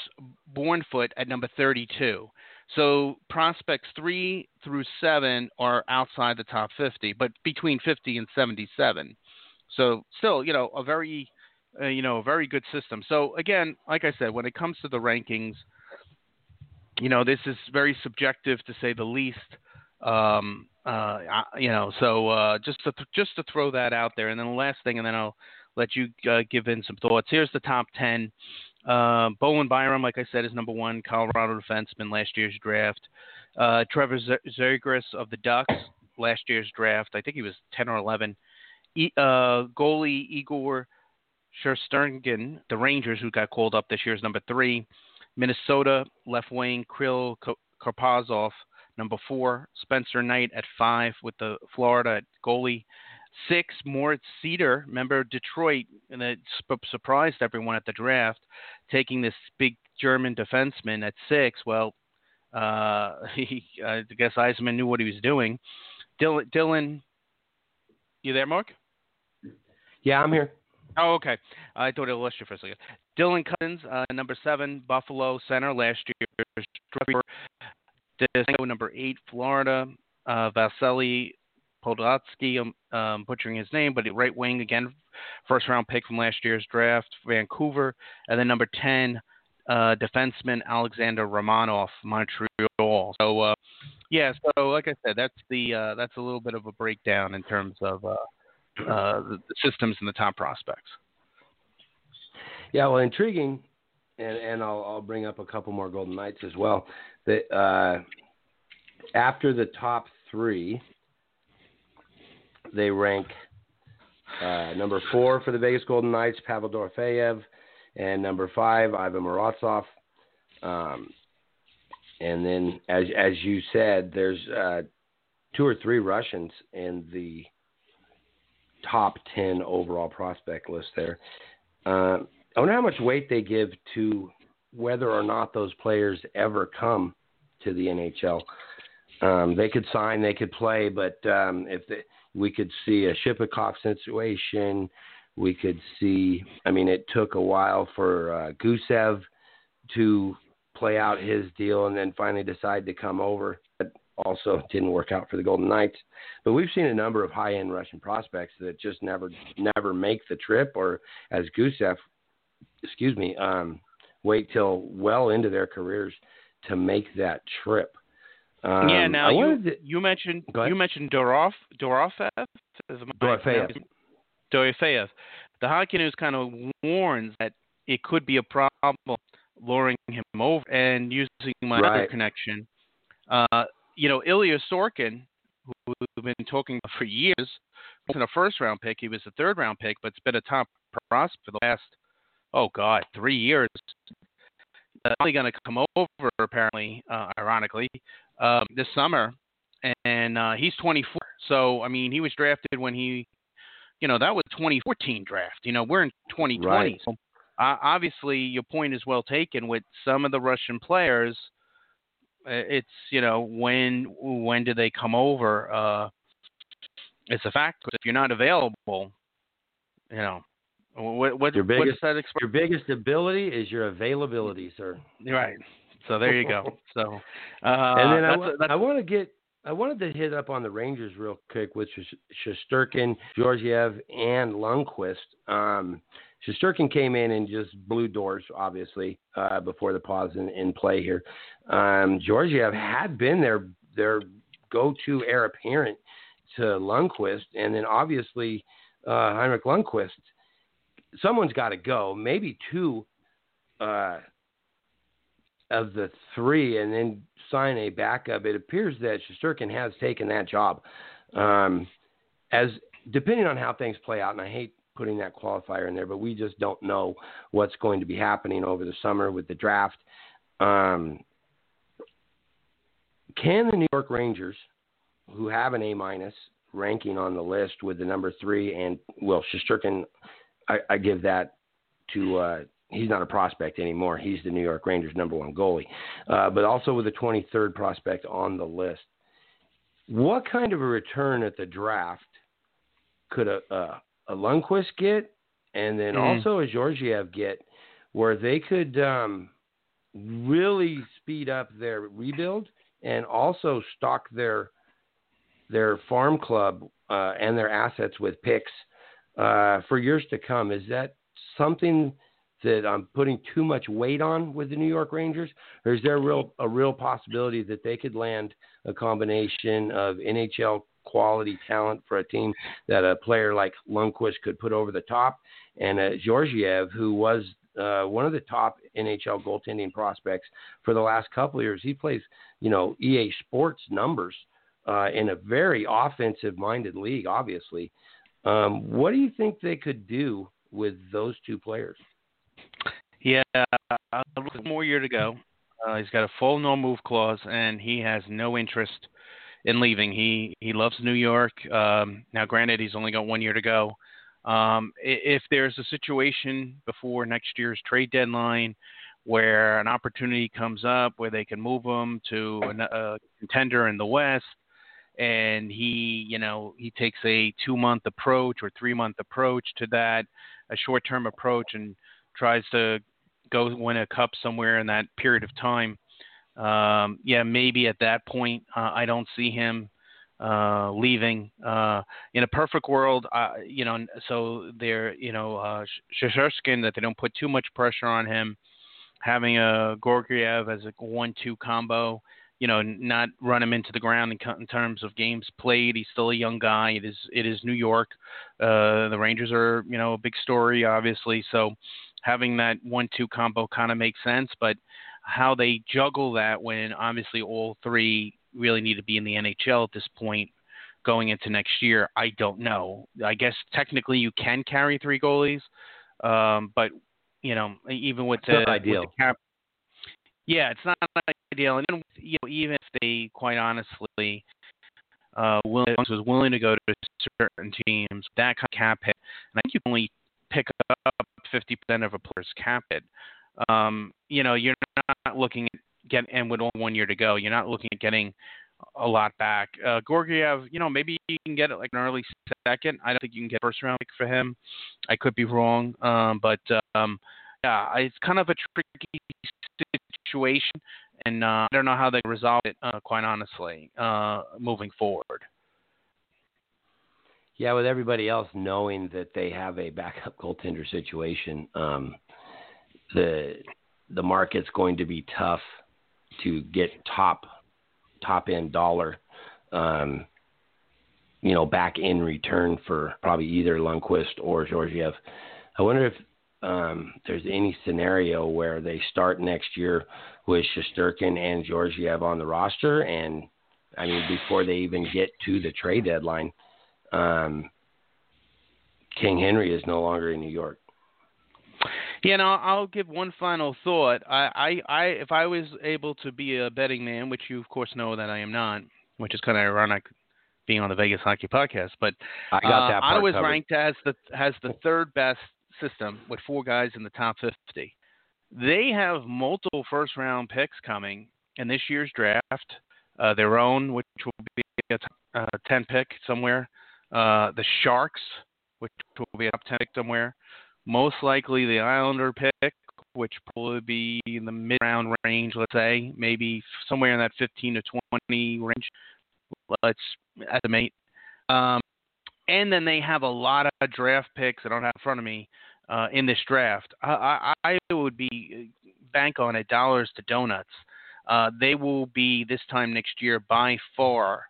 Bornfoot at number thirty-two. So prospects three through seven are outside the top fifty, but between fifty and seventy-seven. So still, you know, a very, uh, you know, a very good system. So again, like I said, when it comes to the rankings, you know, this is very subjective to say the least. Um, uh, you know, so uh, just to th- just to throw that out there, and then the last thing, and then I'll let you uh, give in some thoughts. Here's the top ten. Uh, Bowen Byram, like I said, is number one Colorado defenseman last year's draft. Uh, Trevor Zegras of the Ducks last year's draft. I think he was ten or eleven. E- uh, goalie Igor Shesterkin, the Rangers, who got called up this year, is number three. Minnesota left wing Kirill Karpazov, number four. Spencer Knight at five with the Florida at goalie. Six, Moritz Seider, member of Detroit, and it sp- surprised everyone at the draft, taking this big German defenseman at six. Well, uh, he, I guess Eisenman knew what he was doing. Dylan, Dylan, you there, Mark? Yeah, I'm here. Oh, okay. I thought I lost you for a second. Dylan Cousins, uh, number seven, Buffalo center last year's draft. Number eight, Florida, uh, Vasily Podolsky, I'm um, butchering his name, but right wing, again, first-round pick from last year's draft, Vancouver. And then number ten, uh, defenseman Alexander Romanov, Montreal. So, uh, yeah, so like I said, that's the uh, that's a little bit of a breakdown in terms of uh, uh, the systems and the top prospects. Yeah, well, intriguing, and, and I'll, I'll bring up a couple more Golden Knights as well. The, uh, after the top three... They rank uh, number four for the Vegas Golden Knights, Pavel Dorofeyev, and number five, Ivan Morotsov. Um, and then, as as you said, there's uh, two or three Russians in the top ten overall prospect list there. Uh, I wonder how much weight they give to whether or not those players ever come to the N H L. Um, they could sign, they could play, but um, if they... We could see a Shipacov situation. We could see, I mean, it took a while for uh, Gusev to play out his deal and then finally decide to come over. That also didn't work out for the Golden Knights. But we've seen a number of high-end Russian prospects that just never never make the trip, or as Gusev, excuse me, um, wait till well into their careers to make that trip. Um, yeah. Now you, to, you mentioned you mentioned Dorofeyev. Dorofeyev. Dorofeyev. The Hockey News kind of warns that it could be a problem luring him over. And using my right. other connection, uh, you know, Ilya Sorokin, who who we've been talking about for years. He wasn't a first-round pick. He was a third-round pick, but it's been a top prospect for the last, oh, God, three years. He's uh, going to come over, apparently, uh, ironically, um, this summer, and uh, he's twenty-four. So, I mean, he was drafted when he, you know, that was the twenty fourteen draft. You know, we're in twenty twenty. Right. So, uh, obviously, your point is well taken with some of the Russian players. It's, you know, when when do they come over? Uh, it's a fact. If you're not available, you know, what, what, your biggest, what is that expression? Your biggest ability is your availability, sir. Right. So there you go. So, uh, and then I, that's, that's, I want to get, I wanted to hit up on the Rangers real quick with Shesterkin, Georgiev, and Lundqvist. Um, Shesterkin came in and just blew doors, obviously, uh, before the pause in, in play here. Um, Georgiev had been their their go-to heir apparent to Lundqvist, and then obviously uh, Henrik Lundqvist. Someone's got to go, maybe two uh, of the three, and then sign a backup. It appears that Shesterkin has taken that job, um, as depending on how things play out, and I hate putting that qualifier in there, but we just don't know what's going to be happening over the summer with the draft. Um, can the New York Rangers, who have an A minus ranking on the list with the number three, and well, Shesterkin, I, I give that to, uh, he's not a prospect anymore. He's the New York Rangers' number one goalie, uh, but also with the twenty-third prospect on the list. What kind of a return at the draft could a, a, a Lundqvist get, and then mm. also a Georgiev get, where they could um, really speed up their rebuild and also stock their their farm club uh, and their assets with picks uh, for years to come? Is that something that I'm putting too much weight on with the New York Rangers, or is there real, a real possibility that they could land a combination of N H L quality talent for a team that a player like Lundqvist could put over the top, and a Georgiev, who was uh, one of the top N H L goaltending prospects for the last couple of years? He plays, you know, E A Sports numbers uh, in a very offensive-minded league, obviously. Um, what do you think they could do with those two players? Yeah, a little more year to go. Uh, he's got a full no-move clause, and he has no interest in leaving. He he loves New York. Um, now, granted, he's only got one year to go. Um, if there's a situation before next year's trade deadline where an opportunity comes up where they can move him to a, a contender in the West, and he, you know, he takes a two-month approach or three-month approach to that, a short-term approach, and tries to go win a cup somewhere in that period of time. Um, yeah, maybe at that point, uh, I don't see him uh, leaving. Uh, in a perfect world, uh, you know, so they're, you know, uh, Shesterkin, that they don't put too much pressure on him, having a Georgiev as a one two combo, you know, not run him into the ground in, in terms of games played. He's still a young guy. It is, it is New York. Uh, the Rangers are, you know, a big story, obviously. So having that one two combo kind of makes sense, but how they juggle that when obviously all three really need to be in the N H L at this point going into next year, I don't know. I guess technically you can carry three goalies, um, but, you know, even with the, ideal. With the cap, yeah, it's not ideal. And then, you know, even if they, quite honestly, uh, will, was willing to go to certain teams, that kind of cap hit, and I think you can only pick up fifty percent of a player's cap hit. Um, you know, you're not looking at get and with only one year to go, you're not looking at getting a lot back. Uh, Georgiev, you know, maybe you can get it like an early second. I don't think you can get a first round pick for him. I could be wrong, um, but um, yeah, it's kind of a tricky situation, and uh, I don't know how they resolve it, uh, quite honestly, uh, moving forward. Yeah, with everybody else knowing that they have a backup goaltender situation, um, the the market's going to be tough to get top top end dollar, um, you know, back in return for probably either Lundqvist or Georgiev. I wonder if um, there's any scenario where they start next year with Shesterkin and Georgiev on the roster, and I mean, before they even get to the trade deadline, um, King Henry is no longer in New York. Yeah, and I'll, I'll give one final thought. I, I, I, if I was able to be a betting man, which you, of course, know that I am not, which is kind of ironic being on the Vegas Hockey Podcast, but I, got that uh, I was covered. ranked as the as the third best system with four guys in the top fifty. They have multiple first-round picks coming in this year's draft, uh, their own, which will be a top, uh, ten pick somewhere, uh, the Sharks, which will be a top ten pick somewhere, most likely the Islander pick, which will probably be in the mid-round range, let's say, maybe somewhere in that fifteen to twenty range, let's estimate. Um, and then they have a lot of draft picks I don't have in front of me uh, in this draft. I, I, I would be bank on it, dollars to donuts. Uh, they will be, this time next year, by far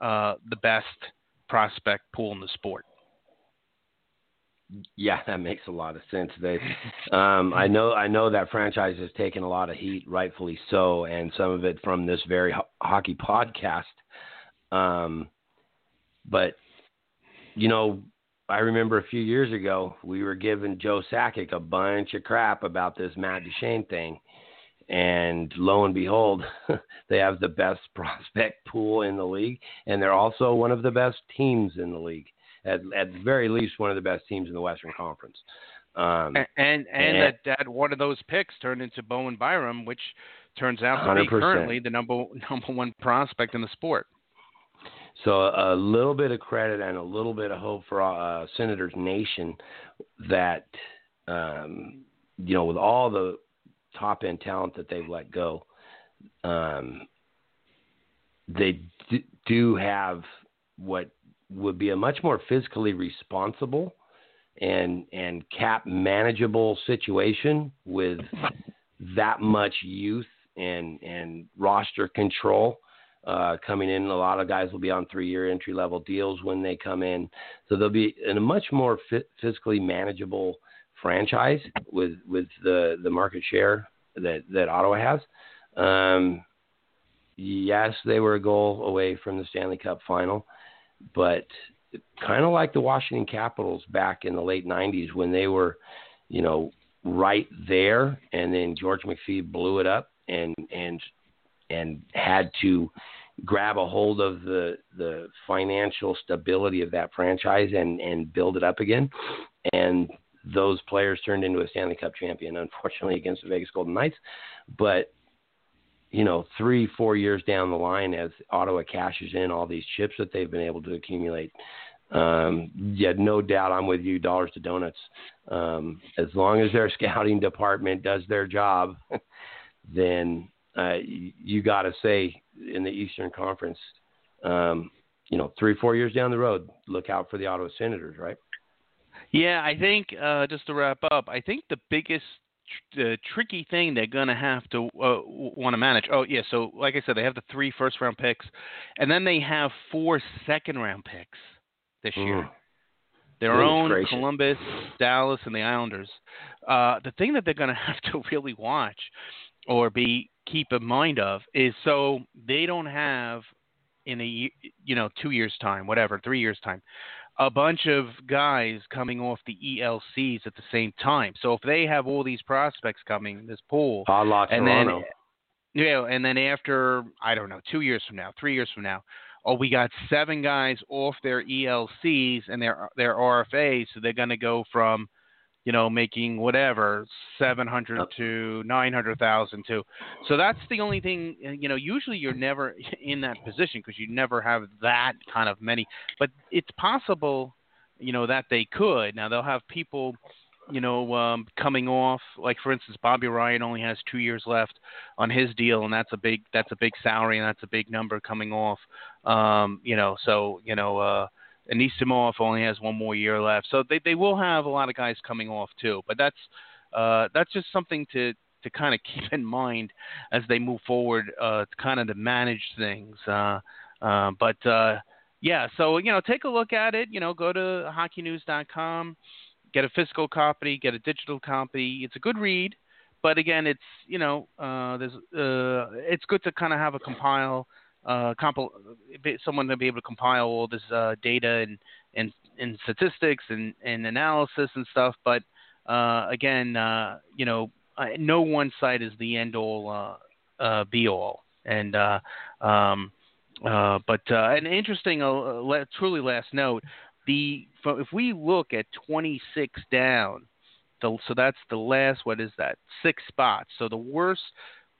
uh, the best prospect pool in the sport. Yeah, that makes a lot of sense. They, um, I know, I know that franchise has taken a lot of heat, rightfully so, and some of it from this very ho- hockey podcast. Um, but you know, I remember a few years ago we were giving Joe Sakic a bunch of crap about this Matt Duchene thing, and lo and behold, they have the best prospect pool in the league, and they're also one of the best teams in the league. At, at the very least, one of the best teams in the Western Conference. Um, and and, and that, that one of those picks turned into Bowen Byram, which turns out to be currently the number, number one prospect in the sport. So a little bit of credit and a little bit of hope for uh, Senators Nation that, um, you know, with all the top-end talent that they've let go, um, they d- do have what would be a much more physically responsible and and cap manageable situation with that much youth and and roster control uh, coming in. A lot of guys will be on three-year entry-level deals when they come in. So they'll be in a much more f- physically manageable franchise with, with the, the market share that, that Ottawa has. Um, yes, they were a goal away from the Stanley Cup final. But kind of like the Washington Capitals back in the late nineties when they were, you know, right there, and then George McPhee blew it up and and and had to grab a hold of the the financial stability of that franchise and, and build it up again. And those players turned into a Stanley Cup champion, unfortunately, against the Vegas Golden Knights. But you know, three, four years down the line as Ottawa cashes in all these chips that they've been able to accumulate. Um, yeah, no doubt I'm with you, dollars to donuts. Um, as long as their scouting department does their job, then uh, you, you got to say in the Eastern Conference, um, you know, three, four years down the road, look out for the Ottawa Senators, right? Yeah, I think, uh, just to wrap up, I think the biggest the tricky thing they're going to have to uh, want to manage. Oh, yeah. So, like I said, they have the three first-round picks, and then they have four second-round picks this year. Mm. Their Ooh, own, gracious. Columbus, Dallas, and the Islanders. Uh, the thing that they're going to have to really watch or be keep in mind of is so they don't have in a, you know, two years' time, whatever, three years' time, a bunch of guys coming off the E L Cs at the same time. So if they have all these prospects coming, this pool, a la Toronto. Then, you know, and then after, I don't know, two years from now, three years from now, oh, we got seven guys off their E L Cs and their their R F As, so they're going to go from, you know, making whatever, seven hundred oh. to nine hundred thousand to. So that's the only thing, you know, usually you're never in that position because you never have that kind of many. But it's possible, you know, that they could. Now, they'll have people, you know, um, coming off. Like, for instance, Bobby Ryan only has two years left on his deal, and that's a big that's a big salary, and that's a big number coming off, um, you know, so, you know, uh Anisimov only has one more year left. So they, they will have a lot of guys coming off too. But that's uh, that's just something to, to kind of keep in mind as they move forward, uh, to kind of to manage things. Uh, uh, but, uh, yeah, so, you know, take a look at it. You know, go to hockey news dot com, get a physical copy, get a digital copy. It's a good read. But, again, it's, you know, uh, there's uh, it's good to kind of have a compile uh, comp- someone to be able to compile all this uh, data and, and and statistics and, and analysis and stuff. But uh, again, uh, you know, no one site is the end all, uh, uh, be all. And uh, um, uh, but uh, an interesting, uh, truly last note. The if we look at twenty-six down, the, so that's the last. What is that? Six spots. So the worst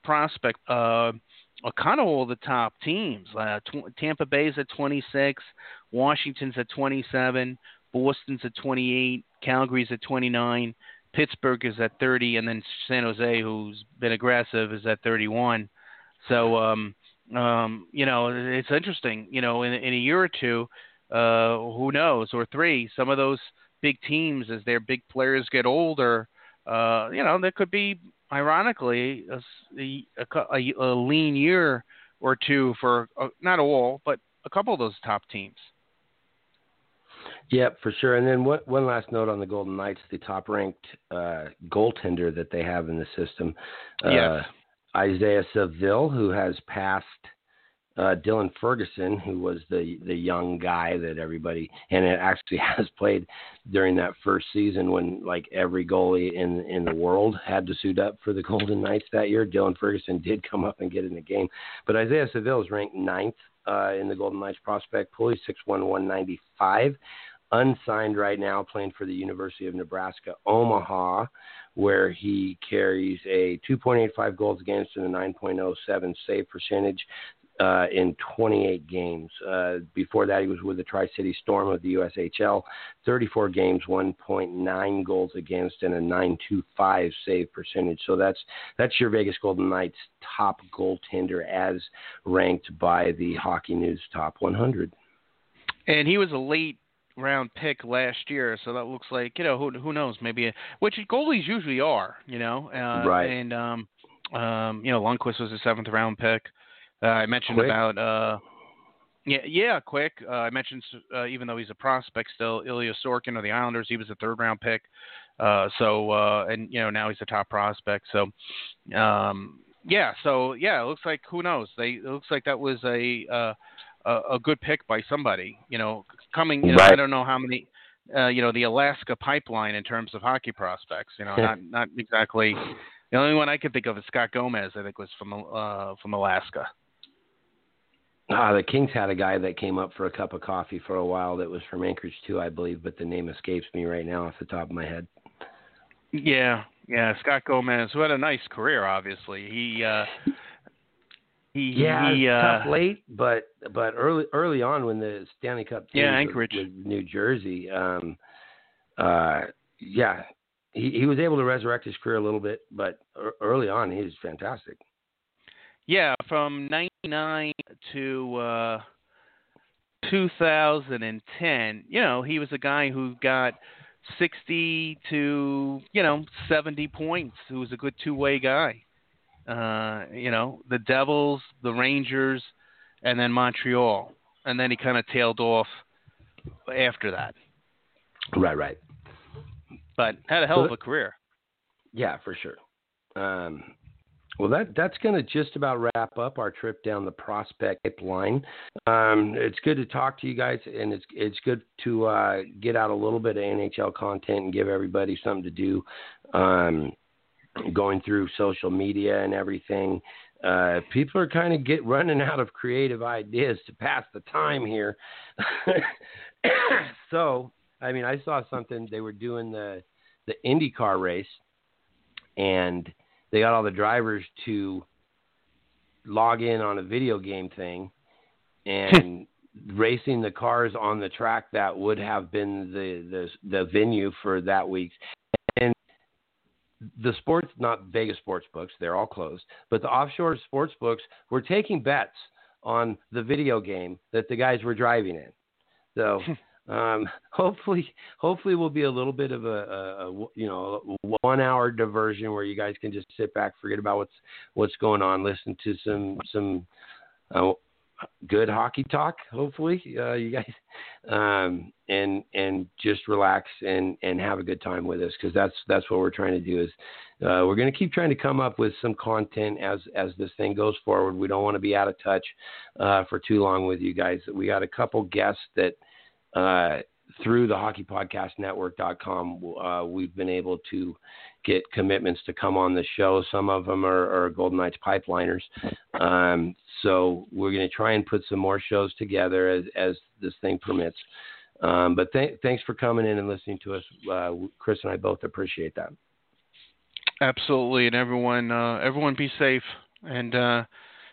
prospect uh, are kind of all the top teams. Uh, tw- Tampa Bay's at twenty-six, Washington's at twenty-seven, Boston's at twenty-eight, Calgary's at twenty-nine, Pittsburgh is at thirty, and then San Jose, who's been aggressive, is at thirty-one. So um, um, you know, it's interesting. You know, in, in a year or two. Uh, who knows, or three, some of those big teams, as their big players get older, uh, you know, there could be, ironically, a, a, a lean year or two for, uh, not all, but a couple of those top teams. Yeah, for sure. And then what, one last note on the Golden Knights, the top-ranked uh, goaltender that they have in the system, uh, yes. Isaiah Saville, who has passed Uh, Dylan Ferguson, who was the, the young guy that everybody, and it actually has played during that first season when like every goalie in in the world had to suit up for the Golden Knights that year. Dylan Ferguson did come up and get in the game, but Isaiah Saville is ranked ninth uh, in the Golden Knights prospect pool. He's six one, one ninety-five, unsigned right now, playing for the University of Nebraska, Omaha, where he carries a two point eight five goals against and a nine point oh seven save percentage. Uh, in twenty-eight games. Uh, before that, he was with the Tri-City Storm of the U S H L, thirty-four games, one point nine goals against, and a nine twenty-five save percentage. So that's that's your Vegas Golden Knights top goaltender as ranked by the Hockey News Top one hundred. And he was a late round pick last year, so that looks like, you know, who who knows, maybe, a, which goalies usually are, you know. Uh, right. And, um, um, you know, Lundqvist was a seventh round pick. Uh, I mentioned quick. about, uh, yeah, yeah, quick. Uh, I mentioned, uh, even though he's a prospect still, Ilya Sorokin of the Islanders, he was a third round pick. Uh, so, uh, and, you know, now he's a top prospect. So, um, yeah, so, yeah, it looks like, who knows? They, it looks like that was a, uh, a, a good pick by somebody, you know, coming, you right. know, I don't know how many, uh, you know, the Alaska pipeline in terms of hockey prospects, you know, not, not exactly. The only one I could think of is Scott Gomez, I think was from, uh, from Alaska. Uh, the Kings had a guy that came up for a cup of coffee for a while that was from Anchorage, too, I believe, but the name escapes me right now off the top of my head. Yeah, yeah, Scott Gomez, who had a nice career, obviously. He, uh, he, yeah, he, uh, tough late, but but early early on when the Stanley Cup team yeah, Anchorage, with New Jersey, um, uh, yeah, he, he was able to resurrect his career a little bit, but early on he was fantastic. Yeah, from ninety-nine to uh, two thousand ten, you know, he was a guy who got sixty to, you know, seventy points, who was a good two-way guy. Uh, you know, the Devils, the Rangers, and then Montreal. And then he kind of tailed off after that. Right, right. But had a hell of a career. Yeah, for sure. Um Well, that, that's going to just about wrap up our trip down the prospect pipeline. Um, it's good to talk to you guys, and it's it's good to uh, get out a little bit of N H L content and give everybody something to do. Um, going through social media and everything, uh, people are kind of get running out of creative ideas to pass the time here. So, I mean, I saw something. They were doing the the IndyCar race, and they got all the drivers to log in on a video game thing and racing the cars on the track that would have been the, the, the venue for that week's. And the sports, not Vegas sports books, they're all closed, but the offshore sports books were taking bets on the video game that the guys were driving in. So Um, hopefully, hopefully we'll be a little bit of a, a, a, you know, one hour diversion where you guys can just sit back, forget about what's, what's going on, listen to some, some, uh, good hockey talk, hopefully, uh, you guys, um, and, and just relax and, and have a good time with us. Cause that's, that's what we're trying to do is, uh, we're going to keep trying to come up with some content as, as this thing goes forward. We don't want to be out of touch, uh, for too long with you guys. We got a couple guests that, uh, through the hockey podcast network dot com, uh, we've been able to get commitments to come on the show. Some of them are, are Golden Knights pipeliners. Um, so we're going to try and put some more shows together as, as this thing permits. Um, but th- thanks for coming in and listening to us. Uh, Chris and I both appreciate that. Absolutely. And everyone, uh, everyone be safe. And, uh,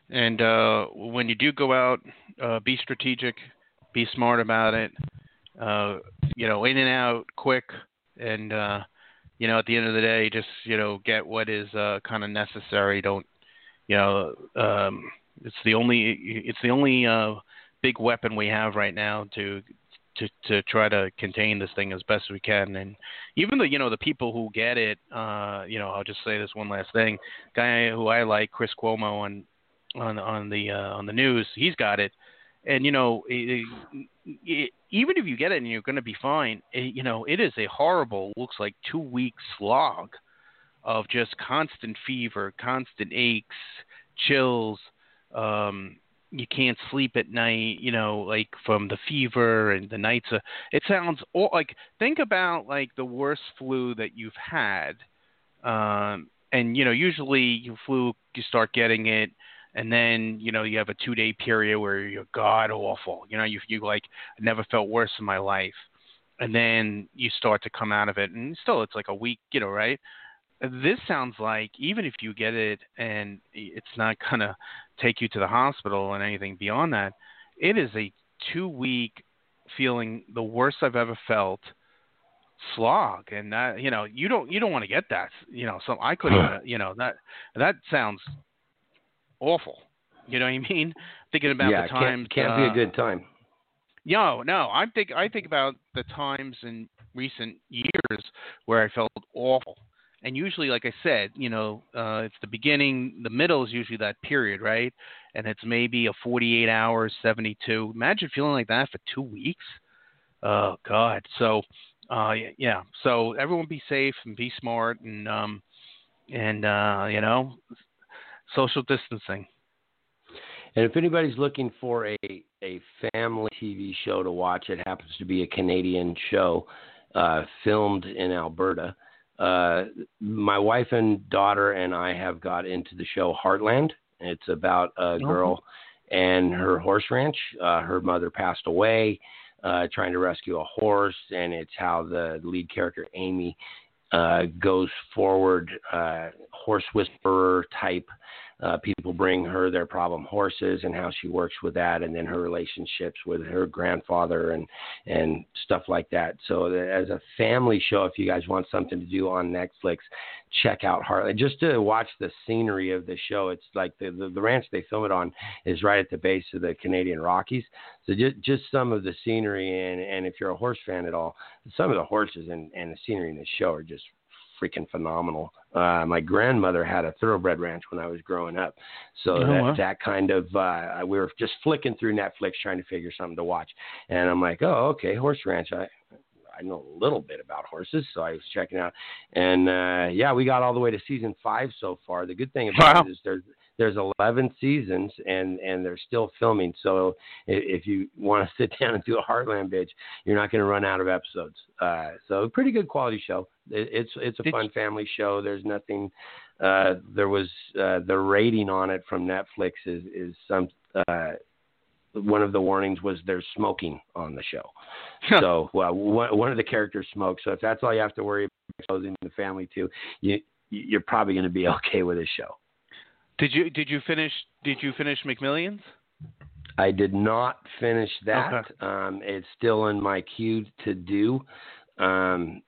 and, uh, when you do go out, uh, be strategic, be smart about it. Uh, you know, in and out quick. And, uh, you know, at the end of the day, just, you know, get what is, uh, kind of necessary. Don't, you know, um, it's the only, it's the only, uh, big weapon we have right now to, to, to try to contain this thing as best we can. And even the, you know, the people who get it, uh, you know, I'll just say this one last thing, guy who I like, Chris Cuomo on, on, on the, uh, on the news, he's got it. And, you know, it, it, even if you get it and you're going to be fine, it, you know, it is a horrible, looks like two week slog of just constant fever, constant aches, chills. Um, you can't sleep at night, you know, like from the fever and the nights. Of, it sounds all, like, think about like the worst flu that you've had. Um, and, you know, usually you flu, you start getting it. And then, you know, you have a two day period where you're god awful. You know, you you like, I never felt worse in my life. And then you start to come out of it. And still, it's like a week, you know, right? This sounds like even if you get it and it's not going to take you to the hospital and anything beyond that, it is a two week feeling the worst I've ever felt slog. And that, you know, you don't, you don't want to get that, you know, so I couldn't, you know, that, that sounds awful. You know what I mean? Thinking about yeah, the times. Can't, can't uh, be a good time. No, no. I think, I think about the times in recent years where I felt awful. And usually, like I said, you know, uh, it's the beginning, the middle is usually that period, right? And it's maybe a forty-eight hours, seventy-two. Imagine feeling like that for two weeks. Oh, God. So, uh, yeah. So everyone be safe and be smart and, um, and uh, you know, social distancing. And if anybody's looking for a, a family T V show to watch, it happens to be a Canadian show uh, filmed in Alberta. Uh, my wife and daughter and I have got into the show Heartland. It's about a girl mm-hmm. and her horse ranch. Uh, her mother passed away uh, trying to rescue a horse, and it's how the lead character, Amy, Uh, goes forward, uh, horse whisperer type. Uh, people bring her their problem horses and how she works with that, and then her relationships with her grandfather and, and stuff like that. So as a family show, if you guys want something to do on Netflix, check out Heartland. Just to watch the scenery of the show. It's like the, the, the ranch they film it on is right at the base of the Canadian Rockies. So just, just some of the scenery, and, and if you're a horse fan at all, some of the horses and, and the scenery in the show are just freaking phenomenal. Uh, my grandmother had a thoroughbred ranch when I was growing up. So oh, that, wow. that kind of, uh, we were just flicking through Netflix trying to figure something to watch. And I'm like, oh, okay. Horse ranch. I, I know a little bit about horses. So I was checking out and, uh, yeah, we got all the way to season five so far. The good thing about wow. it is there's, there's eleven seasons and, and they're still filming. So if, if you want to sit down and do a Heartland binge, you're not going to run out of episodes. Uh, so pretty good quality show. It, it's, it's a Did fun you... family show. There's nothing, uh, there was, uh, the rating on it from Netflix is, is some, uh, one of the warnings was there's smoking on the show. So well, one, one of the characters smokes. So if that's all you have to worry about exposing the family to, you, you're probably going to be okay with this show. Did you did you finish did you finish McMillions? I did not finish that. Okay. Um, it's still in my queue to do. Um,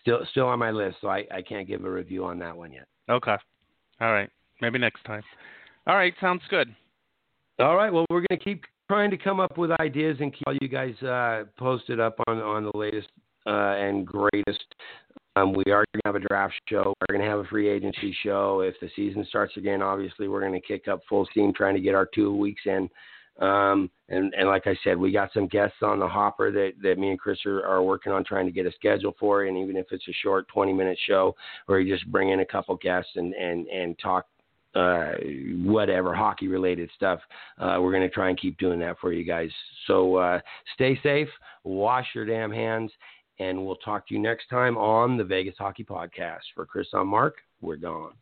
still still on my list, so I, I can't give a review on that one yet. Okay. All right. Maybe next time. All right. Sounds good. All right. Well, we're going to keep trying to come up with ideas and keep all you guys uh, posted up on on the latest uh, and greatest. Um, we are going to have a draft show. We're going to have a free agency show. If the season starts again, obviously, we're going to kick up full steam trying to get our two weeks in. Um, and, and like I said, we got some guests on the hopper that, that me and Chris are, are working on trying to get a schedule for. And even if it's a short twenty minute show where you just bring in a couple guests and, and, and talk, uh, whatever hockey related stuff, uh, we're going to try and keep doing that for you guys. So, uh, stay safe, wash your damn hands, and we'll talk to you next time on the Vegas Hockey Podcast. For Chris, I'm Mark. We're gone.